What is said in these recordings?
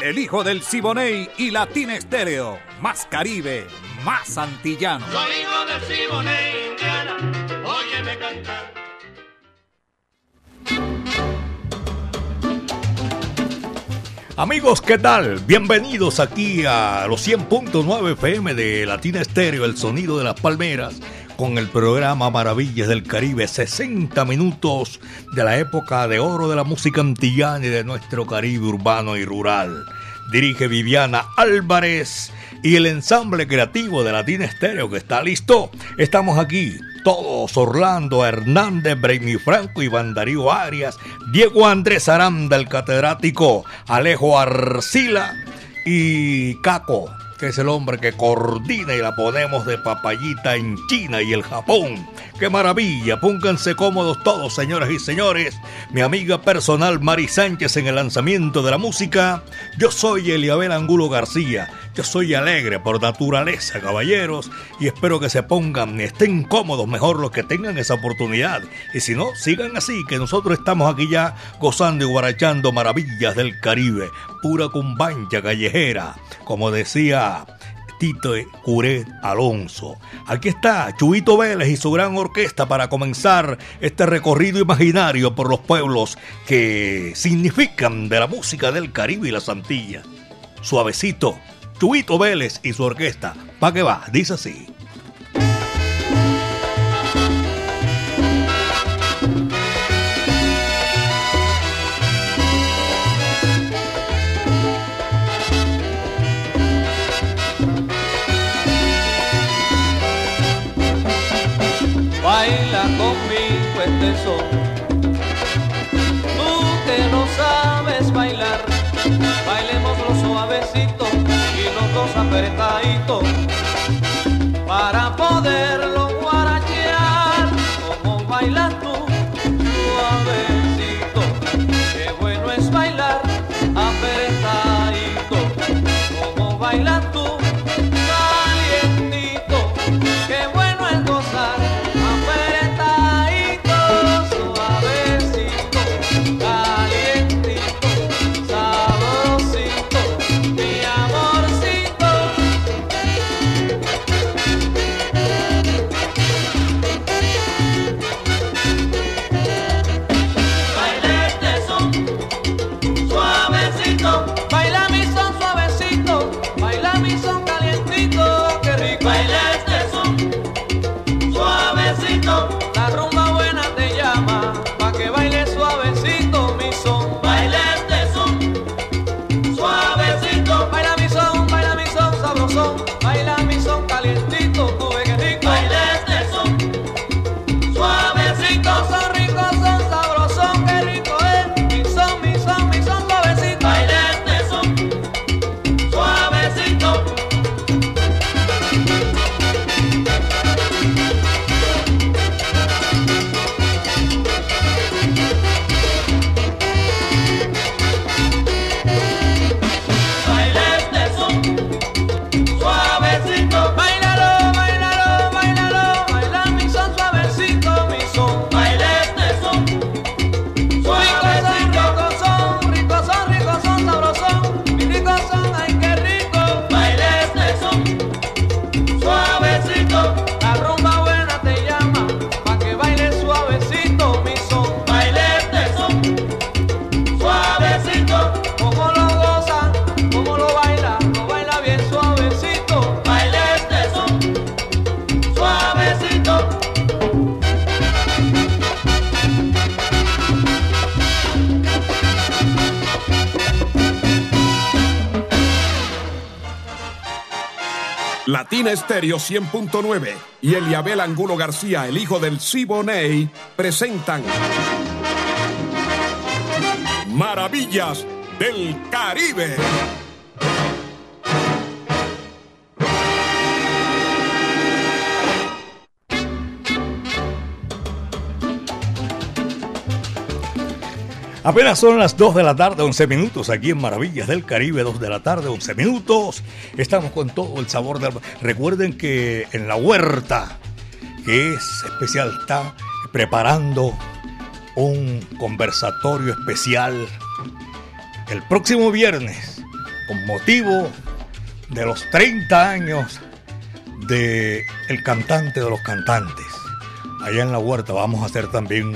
El hijo del Siboney y Latina Estéreo. Más Caribe, más antillano. Soy hijo del Siboney, Indiana. Óyeme cantar. Amigos, ¿qué tal? Bienvenidos aquí a los 100.9 FM de Latina Estéreo, el sonido de las palmeras, con el programa Maravillas del Caribe, 60 minutos de la época de oro de la música antillana y de nuestro Caribe urbano y rural. Dirige Viviana Álvarez y el ensamble creativo de Latina Estéreo, que está listo. Estamos aquí todos: Orlando Hernández, Breimy Franco, Iván Darío Arias, Diego Andrés Aranda, el catedrático, Alejo Arcila y Caco, que es el hombre que coordina y la ponemos de papayita en China y el Japón. ¡Qué maravilla! Pónganse cómodos todos, señoras y señores. Mi amiga personal Mari Sánchez en el lanzamiento de la música. Yo soy Eliabel Angulo García. Yo soy alegre por naturaleza, caballeros, y espero que se pongan, estén cómodos, mejor los que tengan esa oportunidad. Y si no, sigan así, que nosotros estamos aquí ya gozando y guarachando maravillas del Caribe. Pura cumbancha callejera, como decía Tito Curet Alonso. Aquí está Chubito Vélez y su gran orquesta para comenzar este recorrido imaginario por los pueblos que significan de la música del Caribe y las Antillas. Suavecito. Chubito Vélez y su orquesta, pa' que va, dice así. Baila conmigo este son, tú que no sabes bailar, bailémoslo suavecito. Apretadito para poderlo guarachear como bailas tú, suavecito. Qué bueno es bailar apretadito como bailas tú, calientito. Qué bueno es gozar apretadito, suavecito, calientito, sabrosito. Latina Estéreo 100.9 y Eliabel Angulo García, el hijo del Siboney, presentan Maravillas del Caribe. Apenas son las 2 de la tarde, 11 minutos, aquí en Maravillas del Caribe, 2 de la tarde, 11 minutos. Estamos con todo el sabor del... Recuerden que en La Huerta, que es especial, está preparando un conversatorio especial el próximo viernes, con motivo de los 30 años de el cantante de los cantantes. Allá en La Huerta vamos a hacer también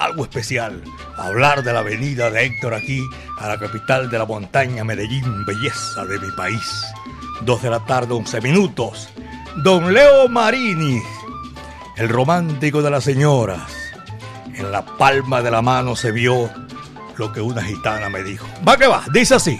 algo especial, hablar de la venida de Héctor aquí a la capital de la montaña, Medellín, belleza de mi país. 2 de la tarde, 11 minutos. Don Leo Marini, el romántico de las señoras. En la palma de la mano se vio lo que una gitana me dijo. Va que va, dice así.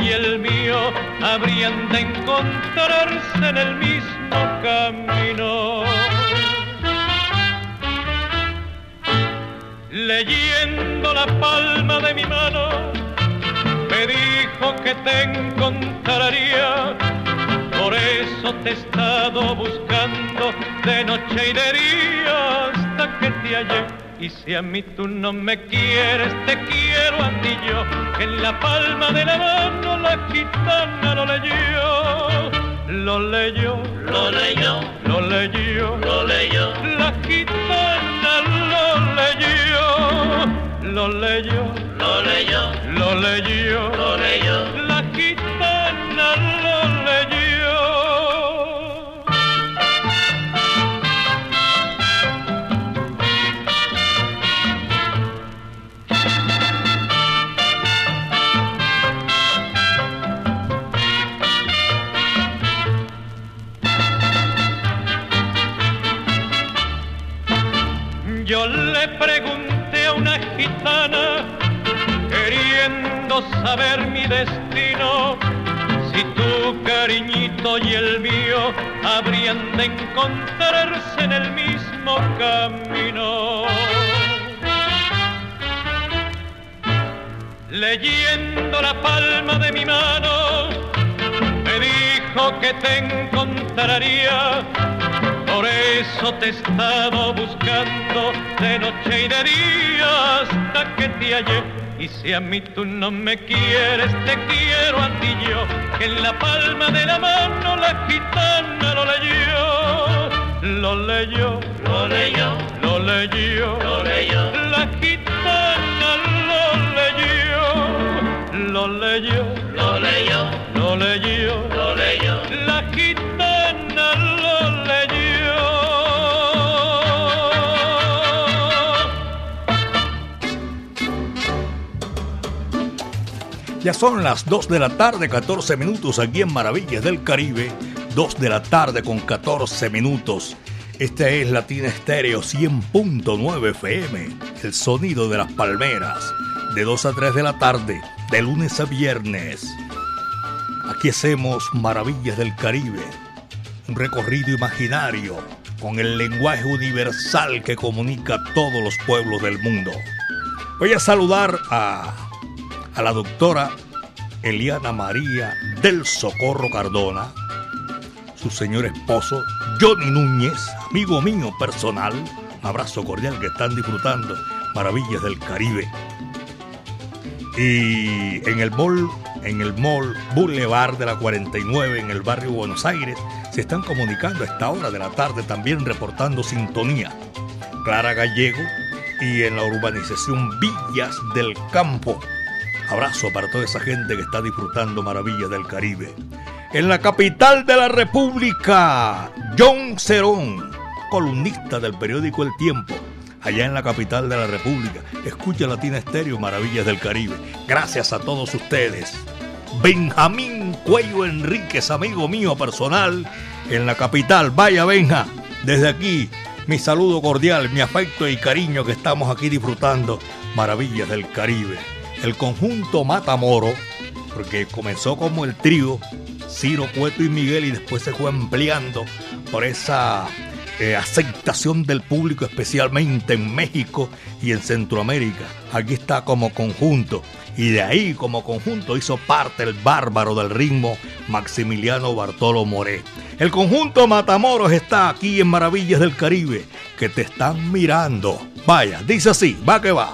Y el mío habrían de encontrarse en el mismo camino. Leyendo la palma de mi mano, me dijo que te encontraría. Por eso te he estado buscando de noche y de día hasta que te hallé. Y si a mí tú no me quieres, te quiero a ti yo. En la palma de la mano la gitana lo leyó. Lo leyó, lo leyó, lo leyó, lo leyó. La gitana lo leyó. Lo leyó, lo leyó, lo leyó, lo leyó. La gitana lo leyó. Yo le pregunté a una gitana, queriendo saber mi destino, si tu cariñito y el mío habrían de encontrarse en el mismo camino. Leyendo la palma de mi mano, me dijo que te encontraría. Por eso te he estado buscando de noche y de día hasta que te hallé. Y si a mí tú no me quieres, te quiero a ti yo. Que en la palma de la mano la gitana lo leyó. Lo leyó, lo leyó, lo leyó, lo leyó. La gitana lo leyó. Lo leyó, lo leyó, lo leyó, lo leyó. La gitana lo leyó. Ya son las 2 de la tarde, 14 minutos aquí en Maravillas del Caribe. 2 de la tarde con 14 minutos. Esta es Latina Estéreo 100.9 FM, el sonido de las palmeras. De 2 a 3 de la tarde, de lunes a viernes. Aquí hacemos Maravillas del Caribe. Un recorrido imaginario con el lenguaje universal que comunica a todos los pueblos del mundo. Voy a saludar a la doctora Eliana María del Socorro Cardona, su señor esposo Johnny Núñez, amigo mío personal. Un abrazo cordial, que están disfrutando Maravillas del Caribe. Y en el mall Boulevard de la 49, en el barrio Buenos Aires, se están comunicando a esta hora de la tarde, también reportando sintonía. Clara Gallego, y en la urbanización Villas del Campo. Abrazo para toda esa gente que está disfrutando Maravillas del Caribe. En la capital de la República, John Cerón, columnista del periódico El Tiempo, allá en la capital de la República. Escucha Latina Estéreo, Maravillas del Caribe. Gracias a todos ustedes. Benjamín Cuello Enríquez, amigo mío personal, en la capital. Vaya, Benja, desde aquí, mi saludo cordial, mi afecto y cariño, que estamos aquí disfrutando Maravillas del Caribe. El conjunto Matamoro, porque comenzó como el trío Ciro, Cueto y Miguel, y después se fue ampliando por esa aceptación del público, especialmente en México y en Centroamérica. Aquí está como conjunto, y de ahí como conjunto hizo parte el bárbaro del ritmo Maximiliano Bartolo Moré. El conjunto Matamoros está aquí en Maravillas del Caribe, que te están mirando. Vaya, dice así, va que va.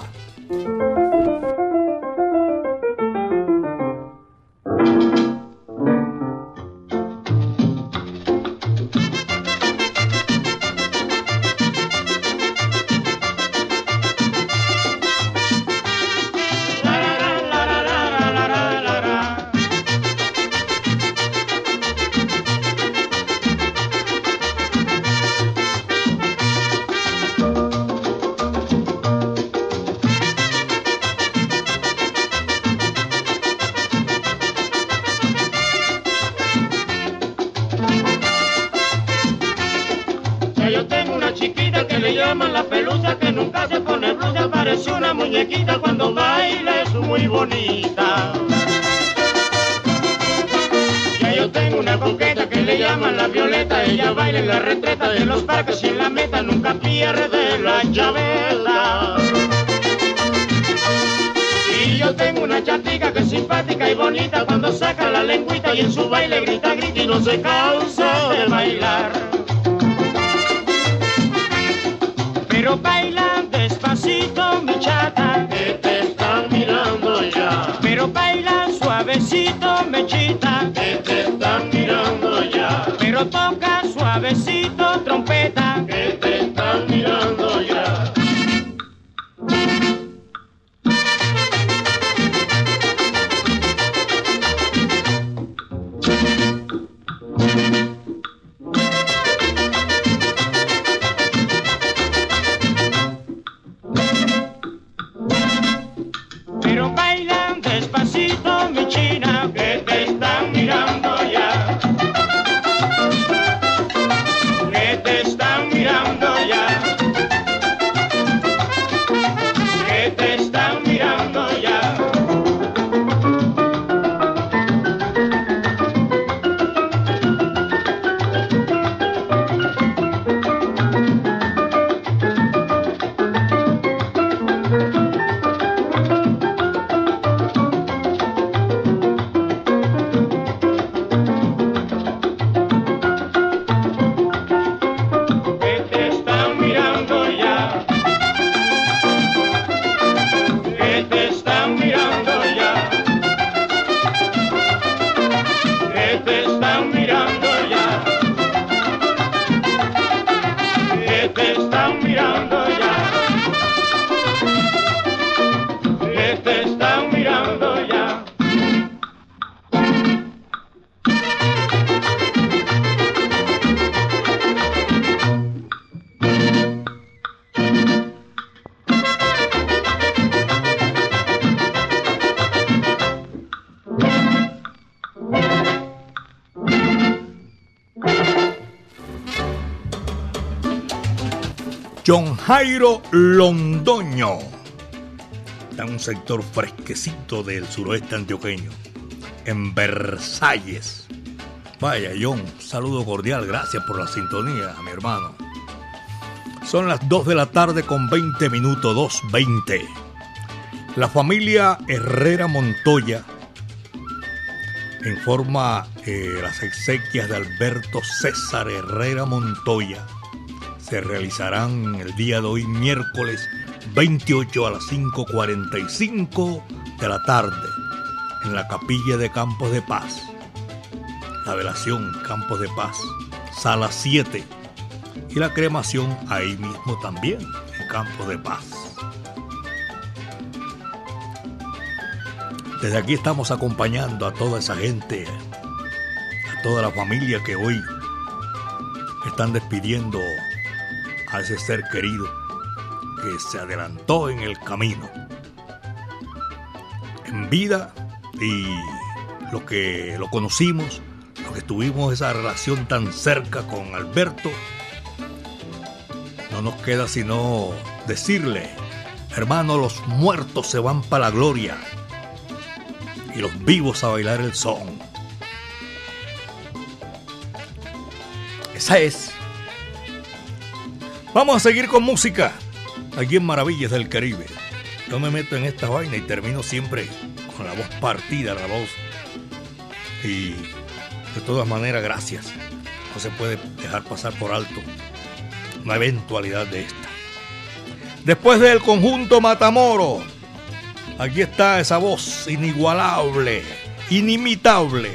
John Jairo Londoño, está en un sector fresquecito del suroeste antioqueño, en Versalles. Vaya, John, un saludo cordial, gracias por la sintonía, mi hermano. Son las 2 de la tarde con 20 minutos, 2:20. La familia Herrera Montoya informa las exequias de Alberto César Herrera Montoya. Se realizarán el día de hoy, miércoles 28 a las 5:45 de la tarde, en la capilla de Campos de Paz. La velación, Campos de Paz, sala 7. Y la cremación ahí mismo también, en Campos de Paz. Desde aquí estamos acompañando a toda esa gente, a toda la familia que hoy están despidiendo a ese ser querido que se adelantó en el camino. En vida y los que lo conocimos, los que tuvimos esa relación tan cerca con Alberto, no nos queda sino decirle: hermano, los muertos se van para la gloria y los vivos a bailar el son. Esa es. Vamos a seguir con música aquí en Maravillas del Caribe. Yo me meto en esta vaina y termino siempre con la voz partida, la voz. Y de todas maneras, gracias. No se puede dejar pasar por alto una eventualidad de esta. Después del conjunto Matamoro, aquí está esa voz inigualable, inimitable.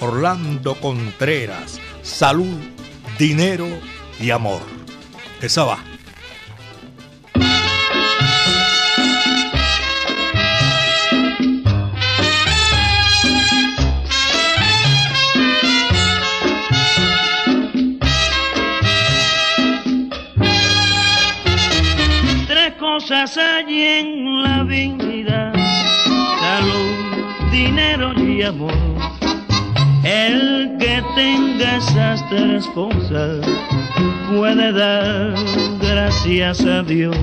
Orlando Contreras, salud, dinero y amor. Esa va. Cosas hay en la vida: salud, dinero y amor. El que tenga esas tres cosas puede dar gracias a Dios,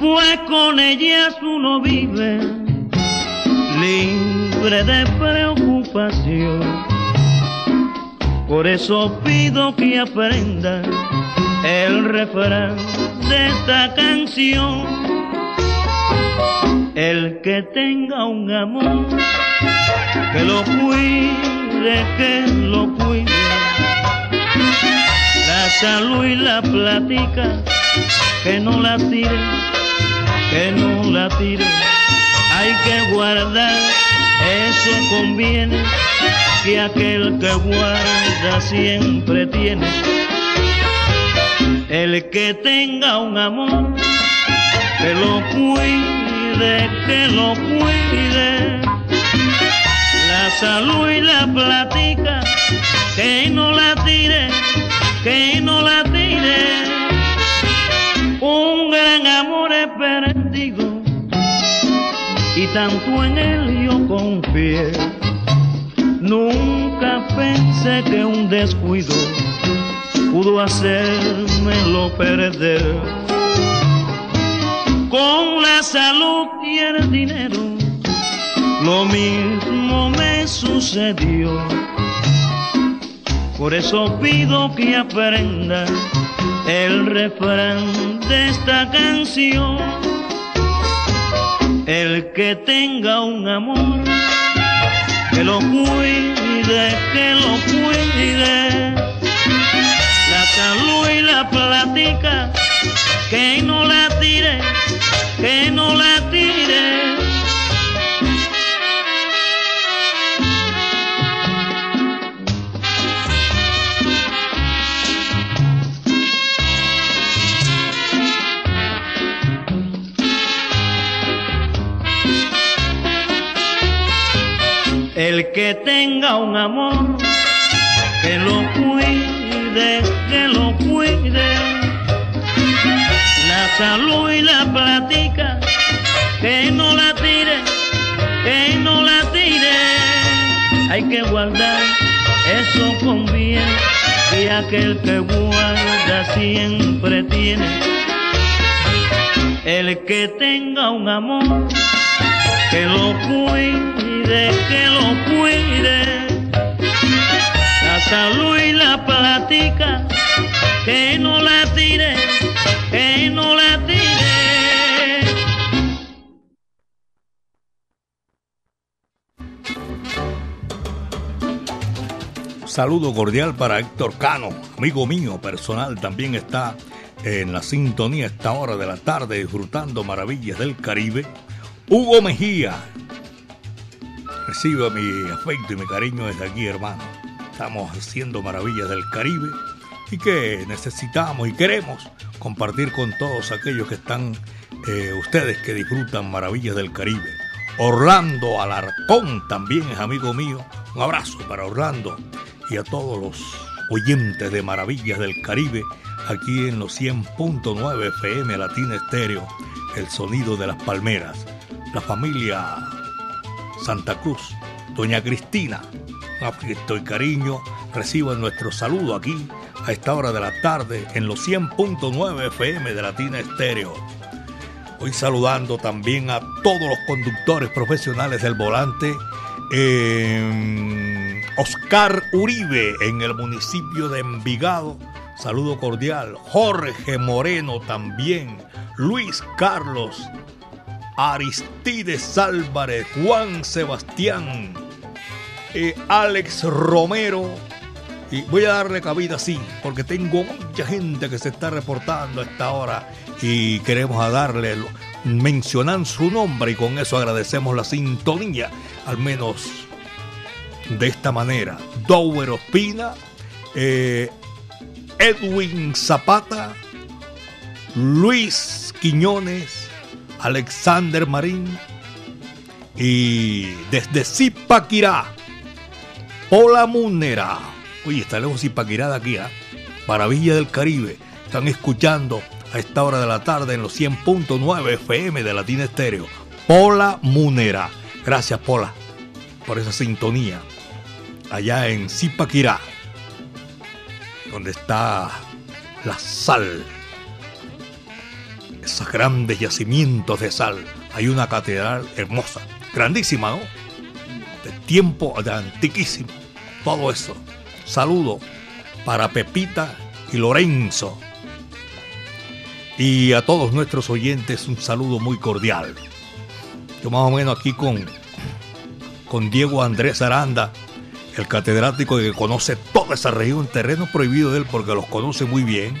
pues con ellas uno vive libre de preocupación. Por eso pido que aprenda el refrán de esta canción: el que tenga un amor, que lo cuide, que lo cuide. La salud y la plática, que no la tire, que no la tire. Hay que guardar, eso conviene, que aquel que guarda siempre tiene. El que tenga un amor, que lo cuide, que lo cuide. La salud y la plática, que no la tire, que no la tire. Un gran amor es perdido, y tanto en él yo confié. Nunca pensé que un descuido pudo hacérmelo perder. Con la salud y el dinero lo mismo me sucedió. Por eso pido que aprenda el refrán de esta canción: el que tenga un amor, que lo cuide, que lo cuide. Salud y la plática, que no la tire, que no la tire. El que tenga un amor, que lo cuide, que lo cuide. La salud y la plática, que no la tire, que no la tire. Hay que guardar, eso conviene, y aquel que guarda siempre tiene. El que tenga un amor, que lo cuide, que lo cuide. La salud y la plática, que no la tire, que no la tire. Saludo cordial para Héctor Cano, amigo mío personal, también está en la sintonía a esta hora de la tarde disfrutando Maravillas del Caribe. Hugo Mejía, reciba mi afecto y mi cariño desde aquí, hermano. Estamos haciendo Maravillas del Caribe, y que necesitamos y queremos compartir con todos aquellos que están, ustedes que disfrutan Maravillas del Caribe. Orlando Alarcón también es amigo mío. Un abrazo para Orlando y a todos los oyentes de Maravillas del Caribe aquí en los 100.9 FM Latina Estéreo, el sonido de las palmeras. La familia Santa Cruz, doña Cristina, afecto y cariño, reciban nuestro saludo aquí a esta hora de la tarde en los 100.9 FM de Latina Estéreo. Hoy saludando también a todos los conductores profesionales del volante. Oscar Uribe en el municipio de Envigado, saludo cordial. Jorge Moreno también, Luis Carlos, Aristides Álvarez, Juan Sebastián, Alex Romero. Y voy a darle cabida así, porque tengo mucha gente que se está reportando a esta hora y queremos darle, mencionar su nombre, y con eso agradecemos la sintonía, al menos de esta manera. Dower Ospina, Edwin Zapata, Luis Quiñones, Alexander Marín, y desde Zipaquirá, Pola Munera. Oye, está lejos Zipaquirá de aquí, ¿eh? Para Villa del Caribe. Están escuchando a esta hora de la tarde en los 100.9 FM de Latina Estéreo. Pola Munera. Gracias, Pola, por esa sintonía. Allá en Zipaquirá, donde está la sal. Esos grandes yacimientos de sal. Hay una catedral hermosa, grandísima, ¿no? De tiempo, de antiquísimo. Todo eso. Saludo para Pepita y Lorenzo. Y a todos nuestros oyentes un saludo muy cordial. Yo más o menos aquí con Diego Andrés Aranda, el catedrático que conoce toda esa región, terreno prohibido de él porque los conoce muy bien.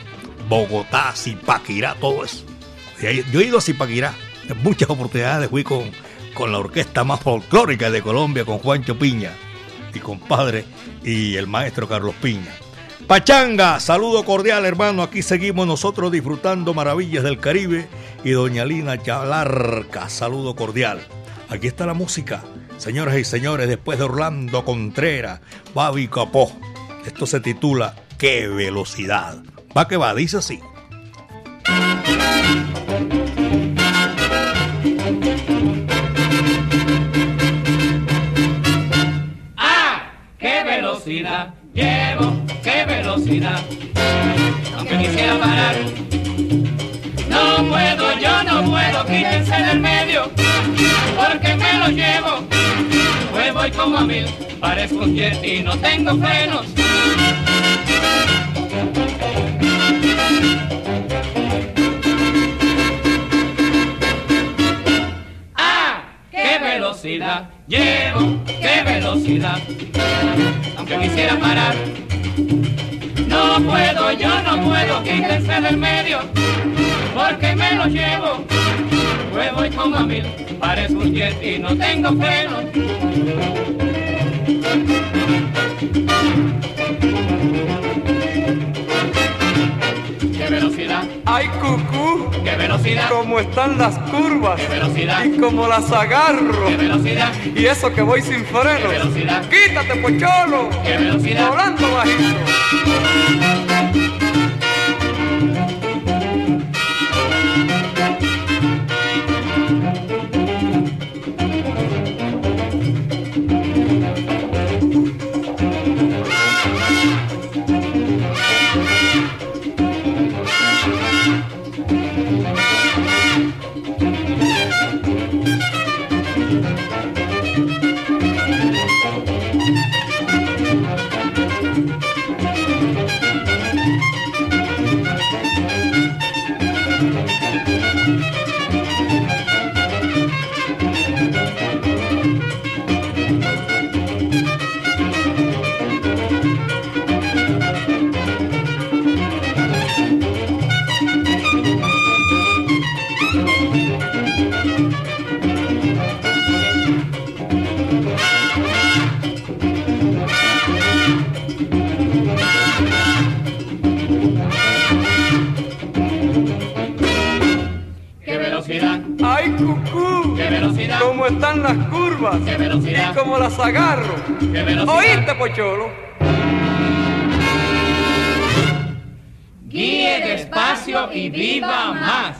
Bogotá, Zipaquirá, todo eso. Yo he ido a Zipaquirá en muchas oportunidades, fui con la orquesta más folclórica de Colombia, con Juancho Piña, mi compadre, y el maestro Carlos Piña. Pachanga, saludo cordial, hermano. Aquí seguimos nosotros disfrutando maravillas del Caribe. Y doña Lina Chalarca, saludo cordial. Aquí está la música, señoras y señores. Después de Orlando Contreras, Bobby Capó. Esto se titula ¡Qué velocidad! Va que va, dice así. ¡Ah! ¡Qué velocidad! Llevo, qué velocidad, aunque quisiera parar, no puedo, yo no puedo, quítense del medio, porque me lo llevo, pues voy como a mil, parezco un jet y no tengo frenos. ¡Ah! ¡Qué velocidad! Llevo, qué velocidad, aunque quisiera parar, no puedo, yo no puedo, quítense del medio, porque me lo llevo, pues voy como a mil, parezco un jet y no tengo freno. ¡Qué velocidad! ¡Ay, cucú! ¡Qué velocidad! ¡Cómo están las curvas! ¡Qué velocidad! ¡Y cómo las agarro! ¡Qué velocidad! ¡Y eso que voy sin frenos! ¡Qué velocidad! ¡Quítate, pocholo! ¡Qué velocidad! ¡Volando bajito! Están las curvas, qué velocidad, y como las agarro, qué velocidad, oíste, pocholo. Guíe despacio y viva más.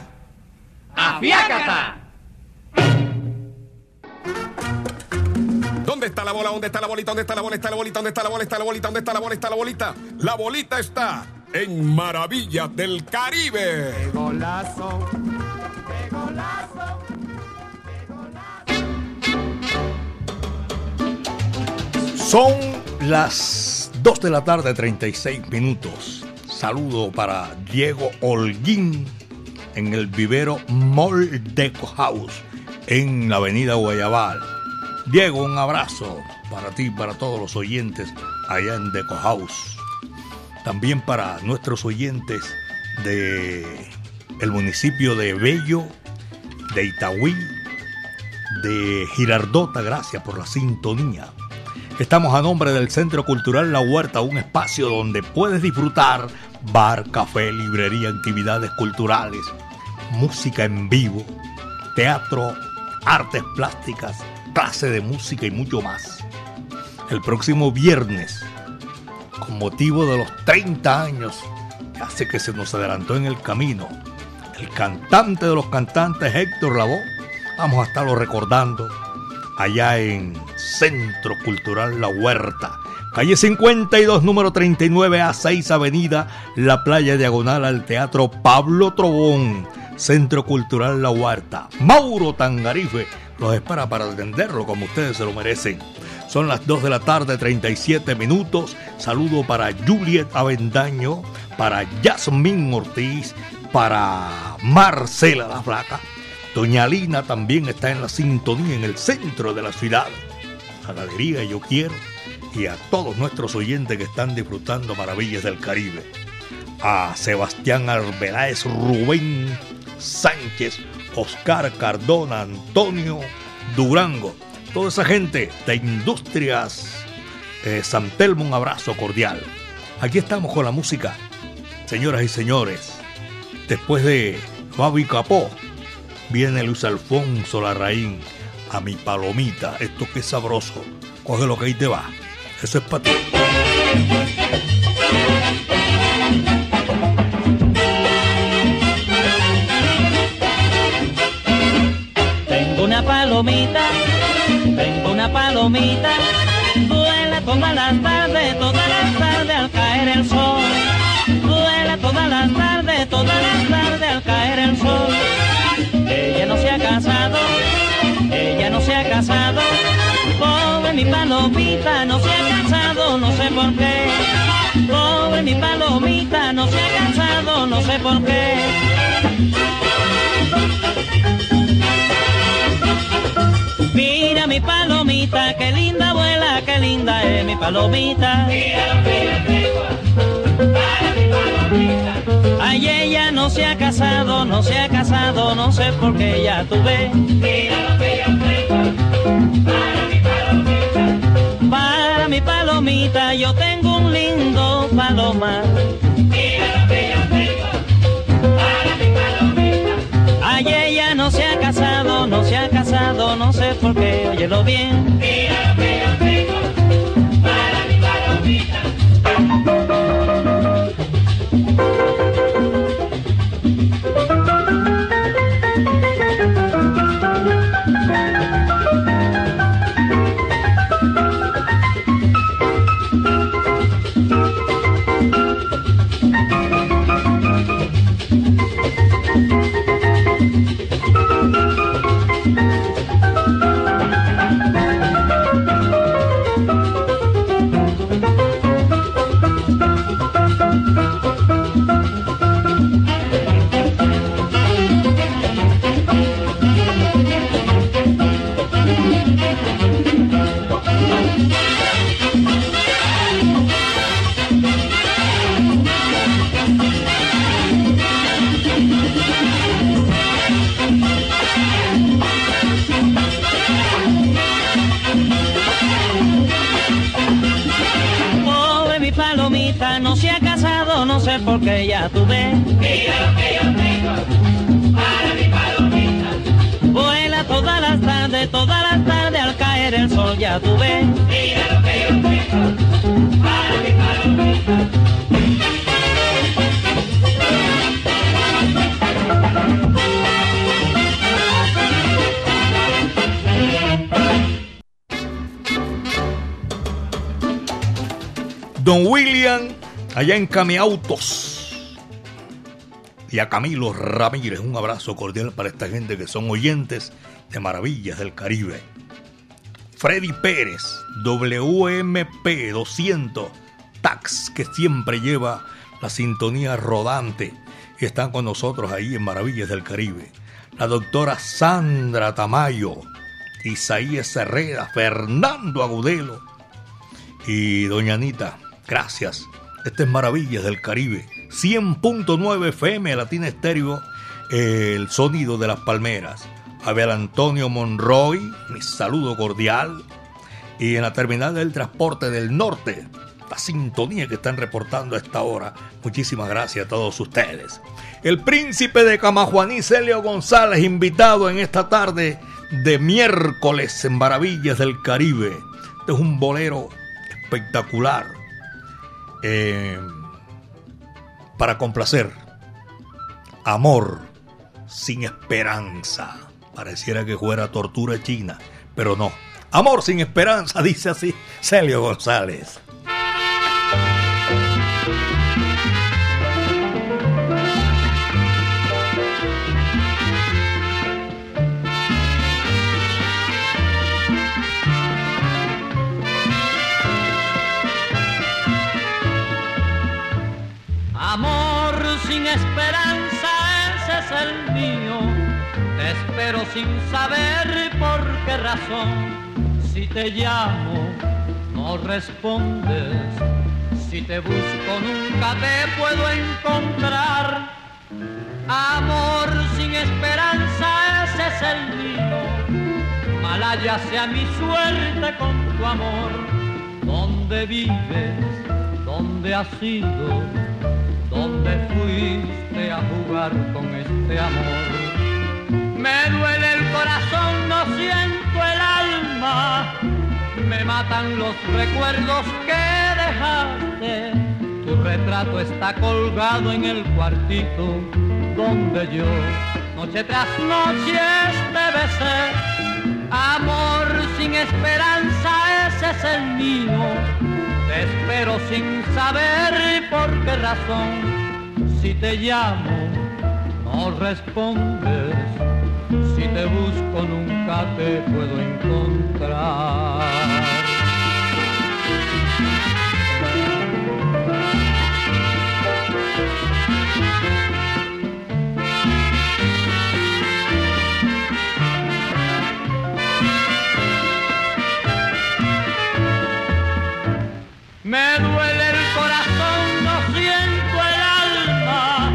¡Afiácata! ¿Dónde está la bola? ¿Dónde está la bolita? ¿Dónde está la bola? ¿Está la bolita? ¿Dónde está la bola? ¿Está la bolita? ¿Dónde está la bola? ¿Está la bolita? La bolita está en Maravillas del Caribe. ¡Qué golazo! ¡Qué golazo! Son las 2 de la tarde, 36 minutos. Saludo para Diego Holguín en el vivero Moldeco House en la avenida Guayabal. Diego, un abrazo para ti y para todos los oyentes allá en Deco House. También para nuestros oyentes del municipio de Bello, de Itagüí, de Girardota. Gracias por la sintonía. Estamos a nombre del Centro Cultural La Huerta, un espacio donde puedes disfrutar bar, café, librería, actividades culturales, música en vivo, teatro, artes plásticas, clase de música y mucho más. El próximo viernes, con motivo de los 30 años, ya sé que se nos adelantó en el camino, el cantante de los cantantes Héctor Lavoe, vamos a estarlo recordando allá en Centro Cultural La Huerta, calle 52, número 39A6, avenida La Playa, diagonal al Teatro Pablo Trobón. Centro Cultural La Huerta. Mauro Tangarife los espera para atenderlo como ustedes se lo merecen. Son las 2 de la tarde, 37 minutos. Saludo para Juliet Avendaño, para Yasmín Ortiz, para Marcela La Flaca. Doña Lina también está en la sintonía en el centro de la ciudad. A la deriva Yo Quiero y a todos nuestros oyentes que están disfrutando Maravillas del Caribe. A Sebastián Arbeláez, Rubén Sánchez, Oscar Cardona, Antonio Durango. Toda esa gente de Industrias San Telmo, un abrazo cordial. Aquí estamos con la música, señoras y señores. Después de Bobby Capó, viene Luis Alfonso Larraín, A Mi Palomita. Esto que es sabroso. Coge lo que ahí te va. Eso es para ti. Tengo una palomita, duela todas las tardes al caer el sol. Duela todas las tardes al caer el sol. Ella no se ha casado, ella no se ha casado, pobre mi palomita, no se ha casado, no sé por qué. Pobre mi palomita, no se ha casado, no sé por qué. Mira mi palomita, qué linda abuela, qué linda es mi palomita. Mira, mira, mira, para mi palomita. Ay, ella no se ha casado, no se ha casado, no sé por qué, ya tú ves. Mira lo que yo tengo para mi palomita. Para mi palomita yo tengo un lindo palomar. Mira lo que yo tengo para mi palomita. Ay, ella no se ha casado, no se ha casado, no sé por qué, óyelo bien. Mira lo que yo tengo para mi palomita. Porque ya tú ves. Mira lo que yo tengo para mi palomita. Vuela todas las tardes al caer el sol, ya tú ves. Mira lo que yo tengo para mi palomita. Don William, allá en Camiautos. Y a Camilo Ramírez, un abrazo cordial para esta gente que son oyentes de Maravillas del Caribe. Freddy Pérez, WMP 200 Tax, que siempre lleva la sintonía rodante, y están con nosotros ahí en Maravillas del Caribe. La doctora Sandra Tamayo, Isaías Herrera, Fernando Agudelo y doña Anita, gracias. Este es Maravillas del Caribe, 100.9 FM, Latina Estéreo, el sonido de las palmeras. Abel Antonio Monroy, mi saludo cordial. Y en la terminal del transporte del norte, la sintonía que están reportando a esta hora. Muchísimas gracias a todos ustedes. El príncipe de Camajuaní, Celio González, invitado en esta tarde de miércoles en Maravillas del Caribe. Este es un bolero espectacular para complacer. Amor sin esperanza. Pareciera que fuera tortura china, pero no. Amor sin esperanza, dice así Celio González. Pero sin saber por qué razón, si te llamo no respondes, si te busco nunca te puedo encontrar. Amor sin esperanza, ese es el mío, malaya sea mi suerte con tu amor. ¿Dónde vives? ¿Dónde has ido? ¿Dónde fuiste a jugar con este amor? Me duele el corazón, no siento el alma, me matan los recuerdos que dejaste. Tu retrato está colgado en el cuartito donde yo noche tras noche te besé. Amor sin esperanza, ese es el mío, te espero sin saber por qué razón, si te llamo no respondes. Si te busco nunca te puedo encontrar. Me duele el corazón, no siento el alma,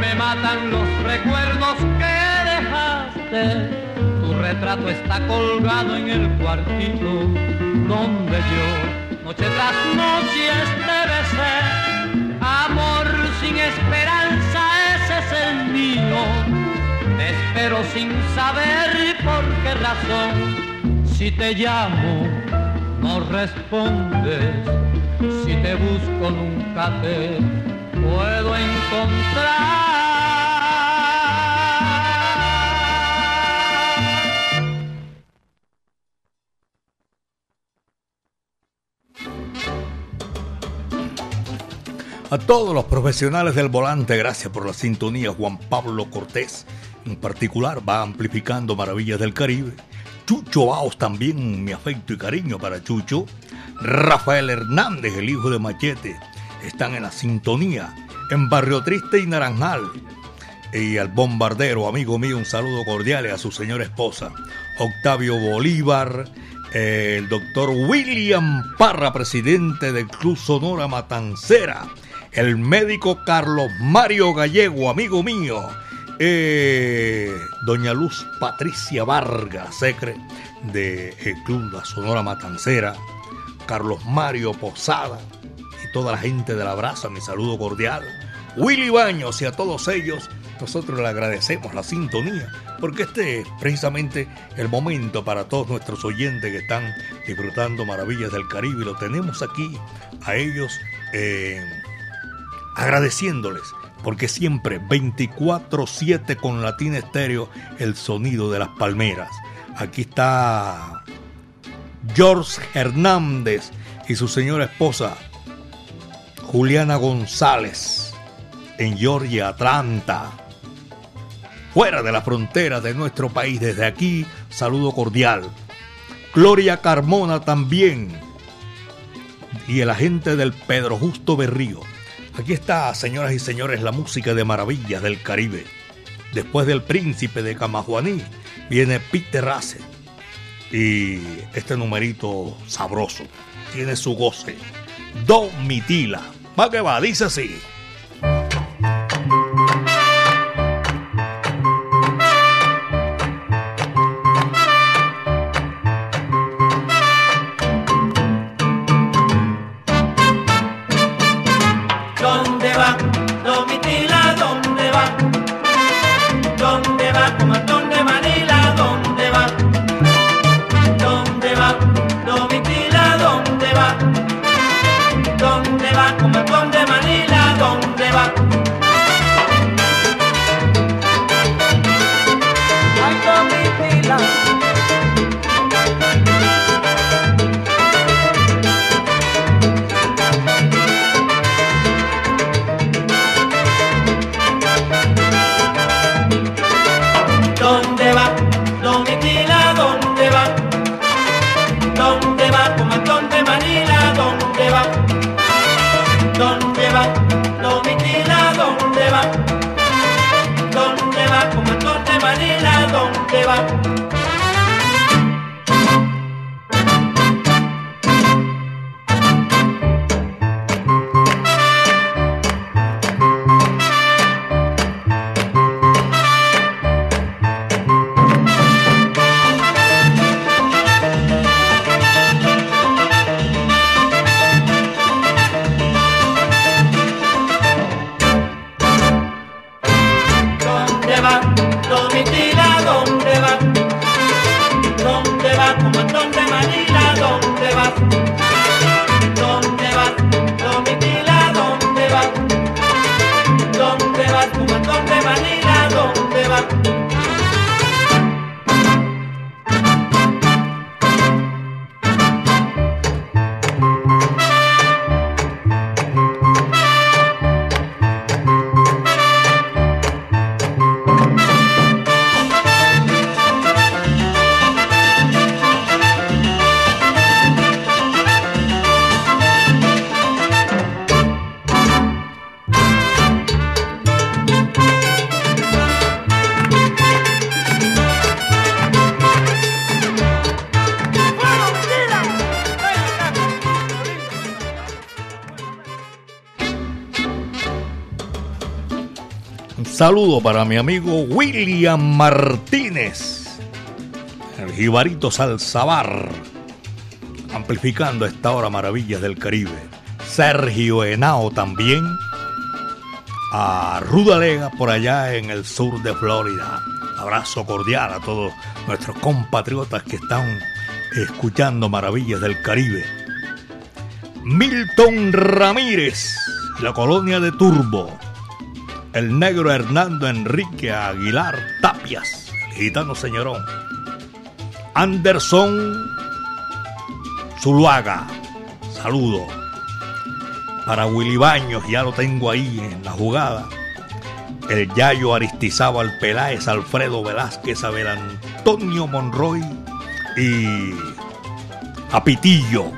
me matan los recuerdos que tu retrato está colgado en el cuartito donde yo noche tras noche te besé. Amor sin esperanza, ese es el mío, te espero sin saber por qué razón, si te llamo no respondes, si te busco nunca te puedo encontrar. A todos los profesionales del volante, gracias por la sintonía. Juan Pablo Cortés, en particular, va amplificando Maravillas del Caribe. Chucho Baos también, mi afecto y cariño para Chucho. Rafael Hernández, el hijo de Machete, están en la sintonía. En Barrio Triste y Naranjal. Y al bombardero, amigo mío, un saludo cordial a su señora esposa. Octavio Bolívar. El doctor William Parra, presidente del Club Sonora Matancera. El médico Carlos Mario Gallego, amigo mío. Doña Luz Patricia Vargas, secre del Club La Sonora Matancera. Carlos Mario Posada y toda la gente de La Brasa, mi saludo cordial. Willy Baños, y a todos ellos nosotros le agradecemos la sintonía, porque este es precisamente el momento para todos nuestros oyentes que están disfrutando Maravillas del Caribe. Lo tenemos aquí a ellos agradeciéndoles, porque siempre 24/7 con Latina Estéreo, el sonido de las palmeras. Aquí está George Hernández y su señora esposa Juliana González, en Georgia, Atlanta. Fuera de la frontera de nuestro país, desde aquí, saludo cordial. Gloria Carmona también, y el agente del Pedro Justo Berrío. Aquí está, señoras y señores, la música de maravillas del Caribe. Después del Príncipe de Camajuaní, viene Pete Racer. Y este numerito sabroso tiene su goce. Domitila. Va que va, dice así. Saludo para mi amigo William Martínez, el jibarito Salsabar, amplificando a esta hora maravillas del Caribe. Sergio Henao también, a Rudalega por allá en el sur de Florida. Abrazo cordial a todos nuestros compatriotas que están escuchando maravillas del Caribe. Milton Ramírez, la colonia de Turbo. El negro Hernando Enrique Aguilar Tapias, el gitano señorón. Anderson Zuluaga, saludo. Para Willy Baños, ya lo tengo ahí en la jugada. El Yayo Aristizábal Peláez, Alfredo Velázquez, Abel Antonio Monroy y a Pitillo.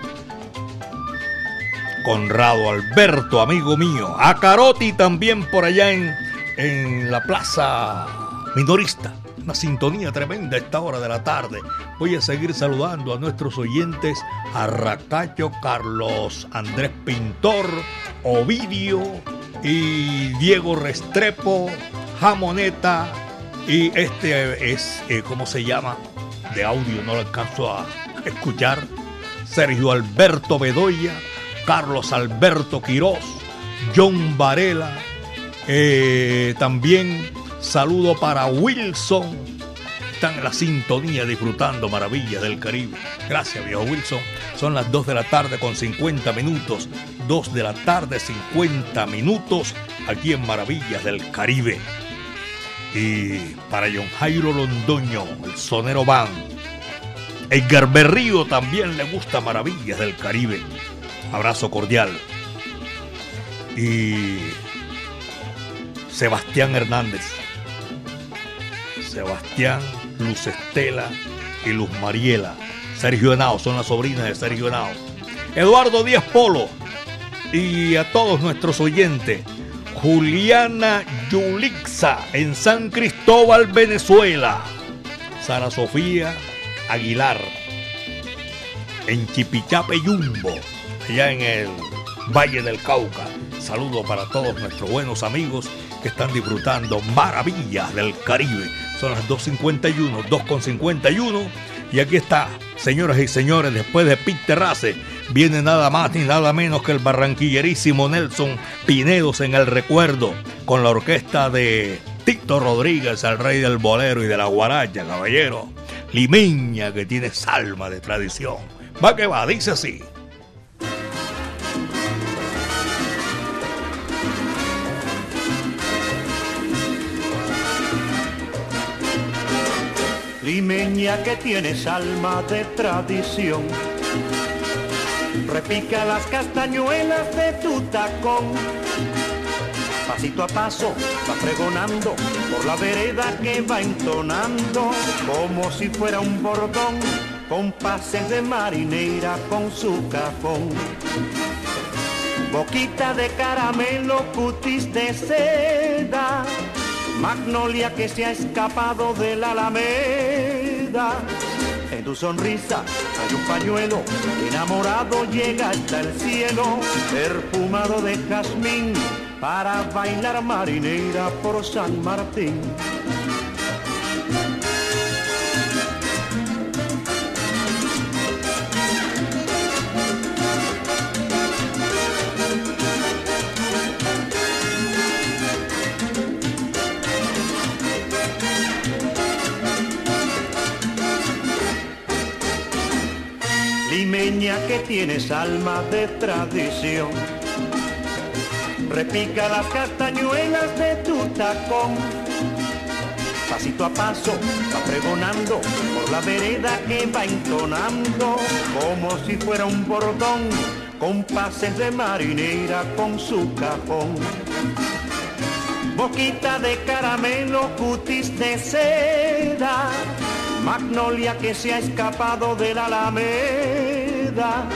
Conrado Alberto, amigo mío. A Caroti también por allá en la plaza minorista. Una sintonía tremenda a esta hora de la tarde. Voy a seguir saludando a nuestros oyentes. A Racacho, Carlos Andrés Pintor, Ovidio y Diego Restrepo, Jamoneta. Y este es, ¿cómo se llama? De audio, no lo alcanzo a escuchar. Sergio Alberto Bedoya, Carlos Alberto Quirós, John Varela, también saludo para Wilson. Están en la sintonía disfrutando maravillas del Caribe. Gracias, viejo Wilson. Son las 2 de la tarde con 50 minutos. 2 de la tarde, 50 minutos, aquí en Maravillas del Caribe. Y para John Jairo Londoño, el sonero van. Edgar Berrío también le gusta Maravillas del Caribe. Abrazo cordial. y Sebastián Hernández. Sebastián, Luz Estela y Luz Mariela. Sergio Henao, son las sobrinas de Sergio Henao. Eduardo Díaz Polo y a todos nuestros oyentes. Juliana Yulixa en San Cristóbal, Venezuela. Sara Sofía Aguilar en Chipichape Yumbo, allá en el Valle del Cauca. Saludos para todos nuestros buenos amigos que están disfrutando maravillas del Caribe. Son las 2:51, 2:51. Y aquí está, señoras y señores, después de Pete Racer, viene nada más ni nada menos que el barranquillerísimo Nelson Pinedos en el recuerdo, con la orquesta de Tito Rodríguez, el rey del bolero y de la guaracha, caballero. Limeña, que tiene alma de tradición. Va que va, dice así. Limeña, que tienes alma de tradición, repica las castañuelas de tu tacón. Pasito a paso va pregonando por la vereda que va entonando, como si fuera un bordón, con pases de marinera con su cajón. Boquita de caramelo, cutis de seda, magnolia que se ha escapado de la alameda. En tu sonrisa hay un pañuelo que enamorado llega hasta el cielo, perfumado de jazmín, para bailar marinera por San Martín. Limeña, que tienes alma de tradición, repica las castañuelas de tu tacón. Pasito a paso va pregonando por la vereda que va entonando, como si fuera un bordón, con pases de marinera con su cajón. Boquita de caramelo, cutis de seda, magnolia que se ha escapado de la alameda.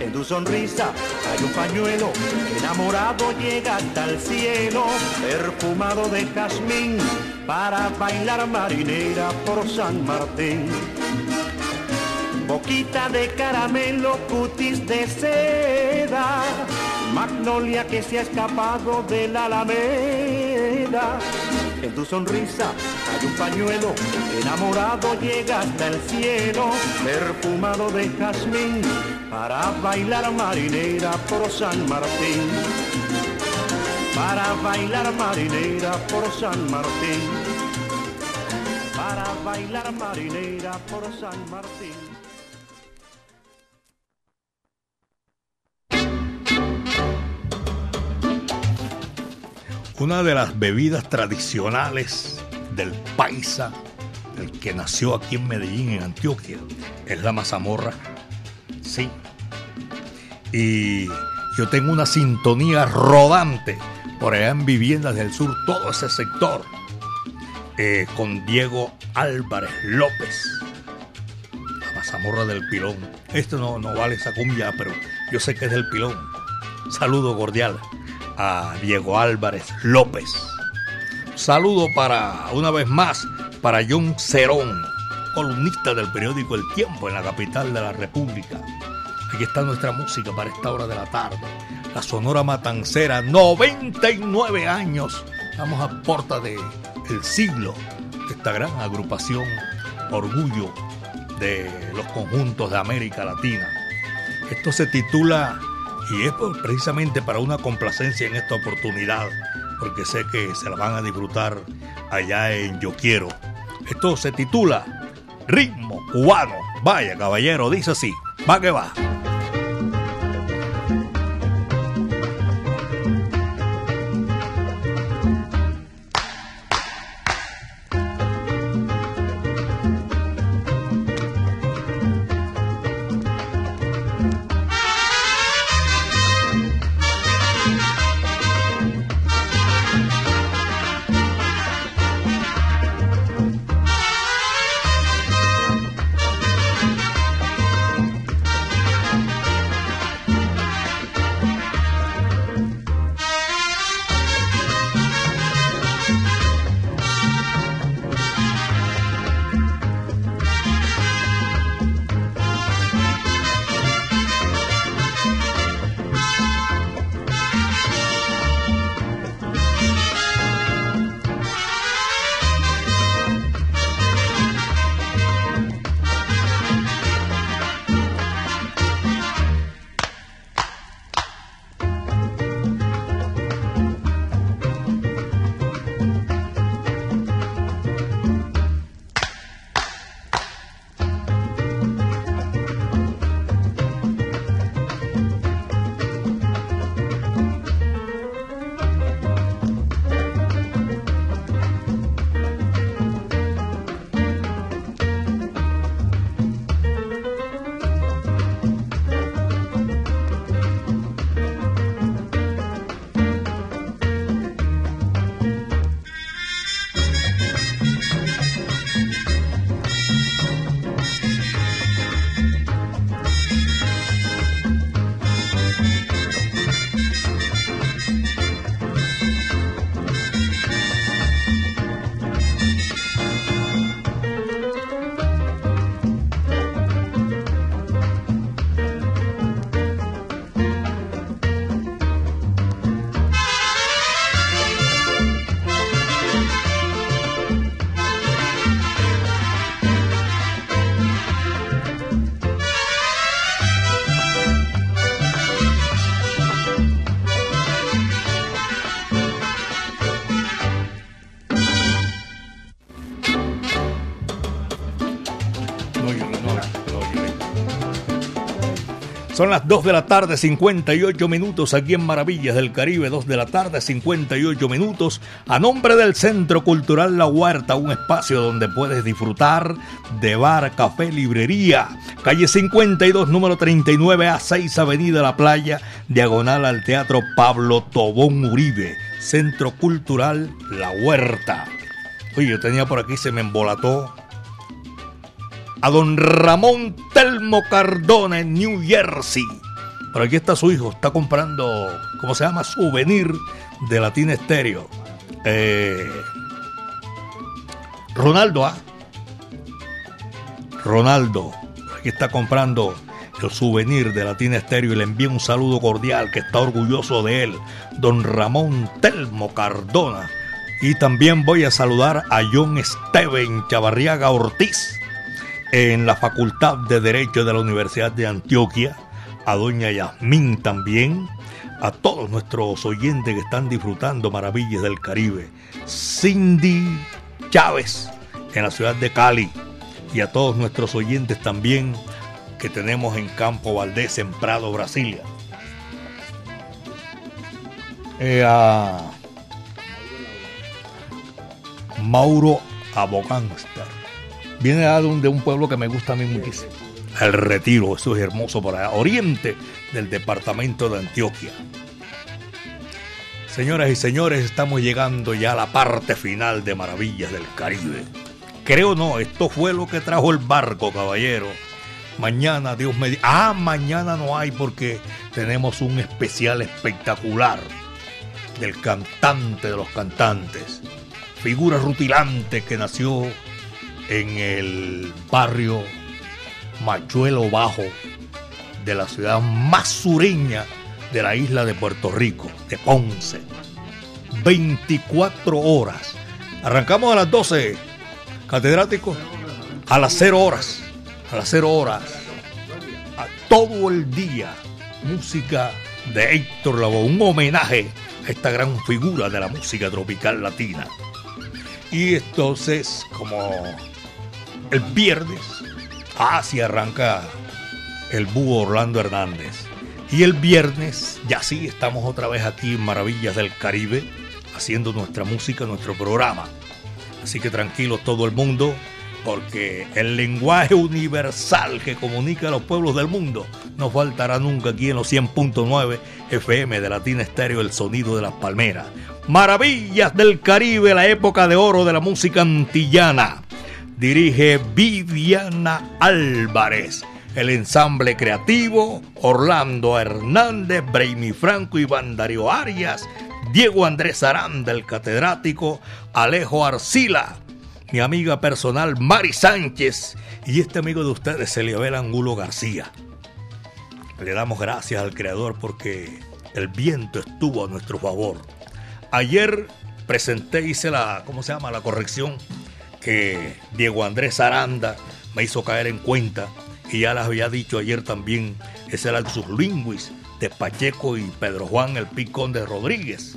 En tu sonrisa hay un pañuelo que enamorado llega hasta el cielo, perfumado de jazmín, para bailar marinera por San Martín. Boquita de caramelo, cutis de seda, magnolia que se ha escapado de la alameda. En tu sonrisa hay un pañuelo enamorado llega hasta el cielo, perfumado de jazmín, para bailar marinera por San Martín. Para bailar marinera por San Martín. Para bailar marinera por San Martín. Una de las bebidas tradicionales del paisa, el que nació aquí en Medellín, en Antioquia, es la mazamorra. Sí. Y yo tengo una sintonía rodante por allá en Viviendas del Sur, todo ese sector, con Diego Álvarez López. La mazamorra del Pilón. Esto no vale esa cumbia, pero yo sé que es del Pilón. Saludo cordial a Diego Álvarez López. Saludo para, una vez más, para John Cerón, columnista del periódico El Tiempo en la capital de la República. Aquí está nuestra música para esta hora de la tarde. La Sonora Matancera, 99 años. Estamos a puerta del siglo de esta gran agrupación, orgullo de los conjuntos de América Latina. Esto se titula... Y es precisamente para una complacencia en esta oportunidad, porque sé que se la van a disfrutar allá en Yo Quiero. Esto se titula Ritmo Cubano. Vaya, caballero, dice así. Va que va. Son las 2 de la tarde, 58 minutos, aquí en Maravillas del Caribe. 2 de la tarde, 58 minutos. A nombre del Centro Cultural La Huerta, un espacio donde puedes disfrutar de bar, café, librería. Calle 52, número 39A, 6 Avenida La Playa, diagonal al Teatro Pablo Tobón Uribe. Centro Cultural La Huerta. Oye, yo tenía por aquí, se me embolató. A don Ramón Telmo Cardona en New Jersey. Por aquí está su hijo, está comprando, ¿cómo se llama? Souvenir de Latina Estéreo. Ronaldo, ¿ah? Ronaldo, por aquí está comprando el souvenir de Latina Estéreo y le envía un saludo cordial, que está orgulloso de él, don Ramón Telmo Cardona. Y también voy a saludar a John Steven Chavarriaga Ortiz, en la Facultad de Derecho de la Universidad de Antioquia, a doña Yasmín también, a todos nuestros oyentes que están disfrutando Maravillas del Caribe, Cindy Chávez en la ciudad de Cali, y a todos nuestros oyentes también que tenemos en Campo Valdés, en Prado, Brasilia. A Mauro Abogánster. Viene de un pueblo que me gusta a mí muchísimo. El Retiro, eso es hermoso por allá. Oriente del departamento de Antioquia. Señoras y señores, estamos llegando ya a la parte final de Maravillas del Caribe. Creo no, esto fue lo que trajo el barco, caballero. Mañana, Dios me diga. Ah, mañana no hay porque tenemos un especial espectacular del cantante de los cantantes. Figura rutilante que nació en el barrio Machuelo Bajo de la ciudad más sureña de la isla de Puerto Rico, de Ponce. 24 horas. Arrancamos a las 12, catedrático. A las 0 horas. A las 0 horas. A todo el día. Música de Héctor Lavoe. Un homenaje a esta gran figura de la música tropical latina. Y entonces, como el viernes, así arranca el búho Orlando Hernández. Y el viernes, ya sí, estamos otra vez aquí en Maravillas del Caribe, haciendo nuestra música, nuestro programa. Así que tranquilos todo el mundo, porque el lenguaje universal que comunica a los pueblos del mundo no faltará nunca aquí en los 100.9 FM de Latina Estéreo, el sonido de las palmeras. Maravillas del Caribe, la época de oro de la música antillana. Dirige Viviana Álvarez. El ensamble creativo, Orlando Hernández, Breimy Franco, Iván Darío Arias, Diego Andrés Aranda, el catedrático, Alejo Arcila, mi amiga personal Mari Sánchez y este amigo de ustedes, Eliabel Angulo García. Le damos gracias al creador porque el viento estuvo a nuestro favor. Ayer hice la corrección que Diego Andrés Aranda me hizo caer en cuenta, y ya las había dicho ayer también, es el lapsus linguis de Pacheco y Pedro Juan el Picón de Rodríguez,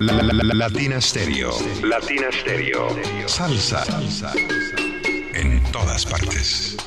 Latina Estéreo. Latina Estéreo. Salsa. En todas partes.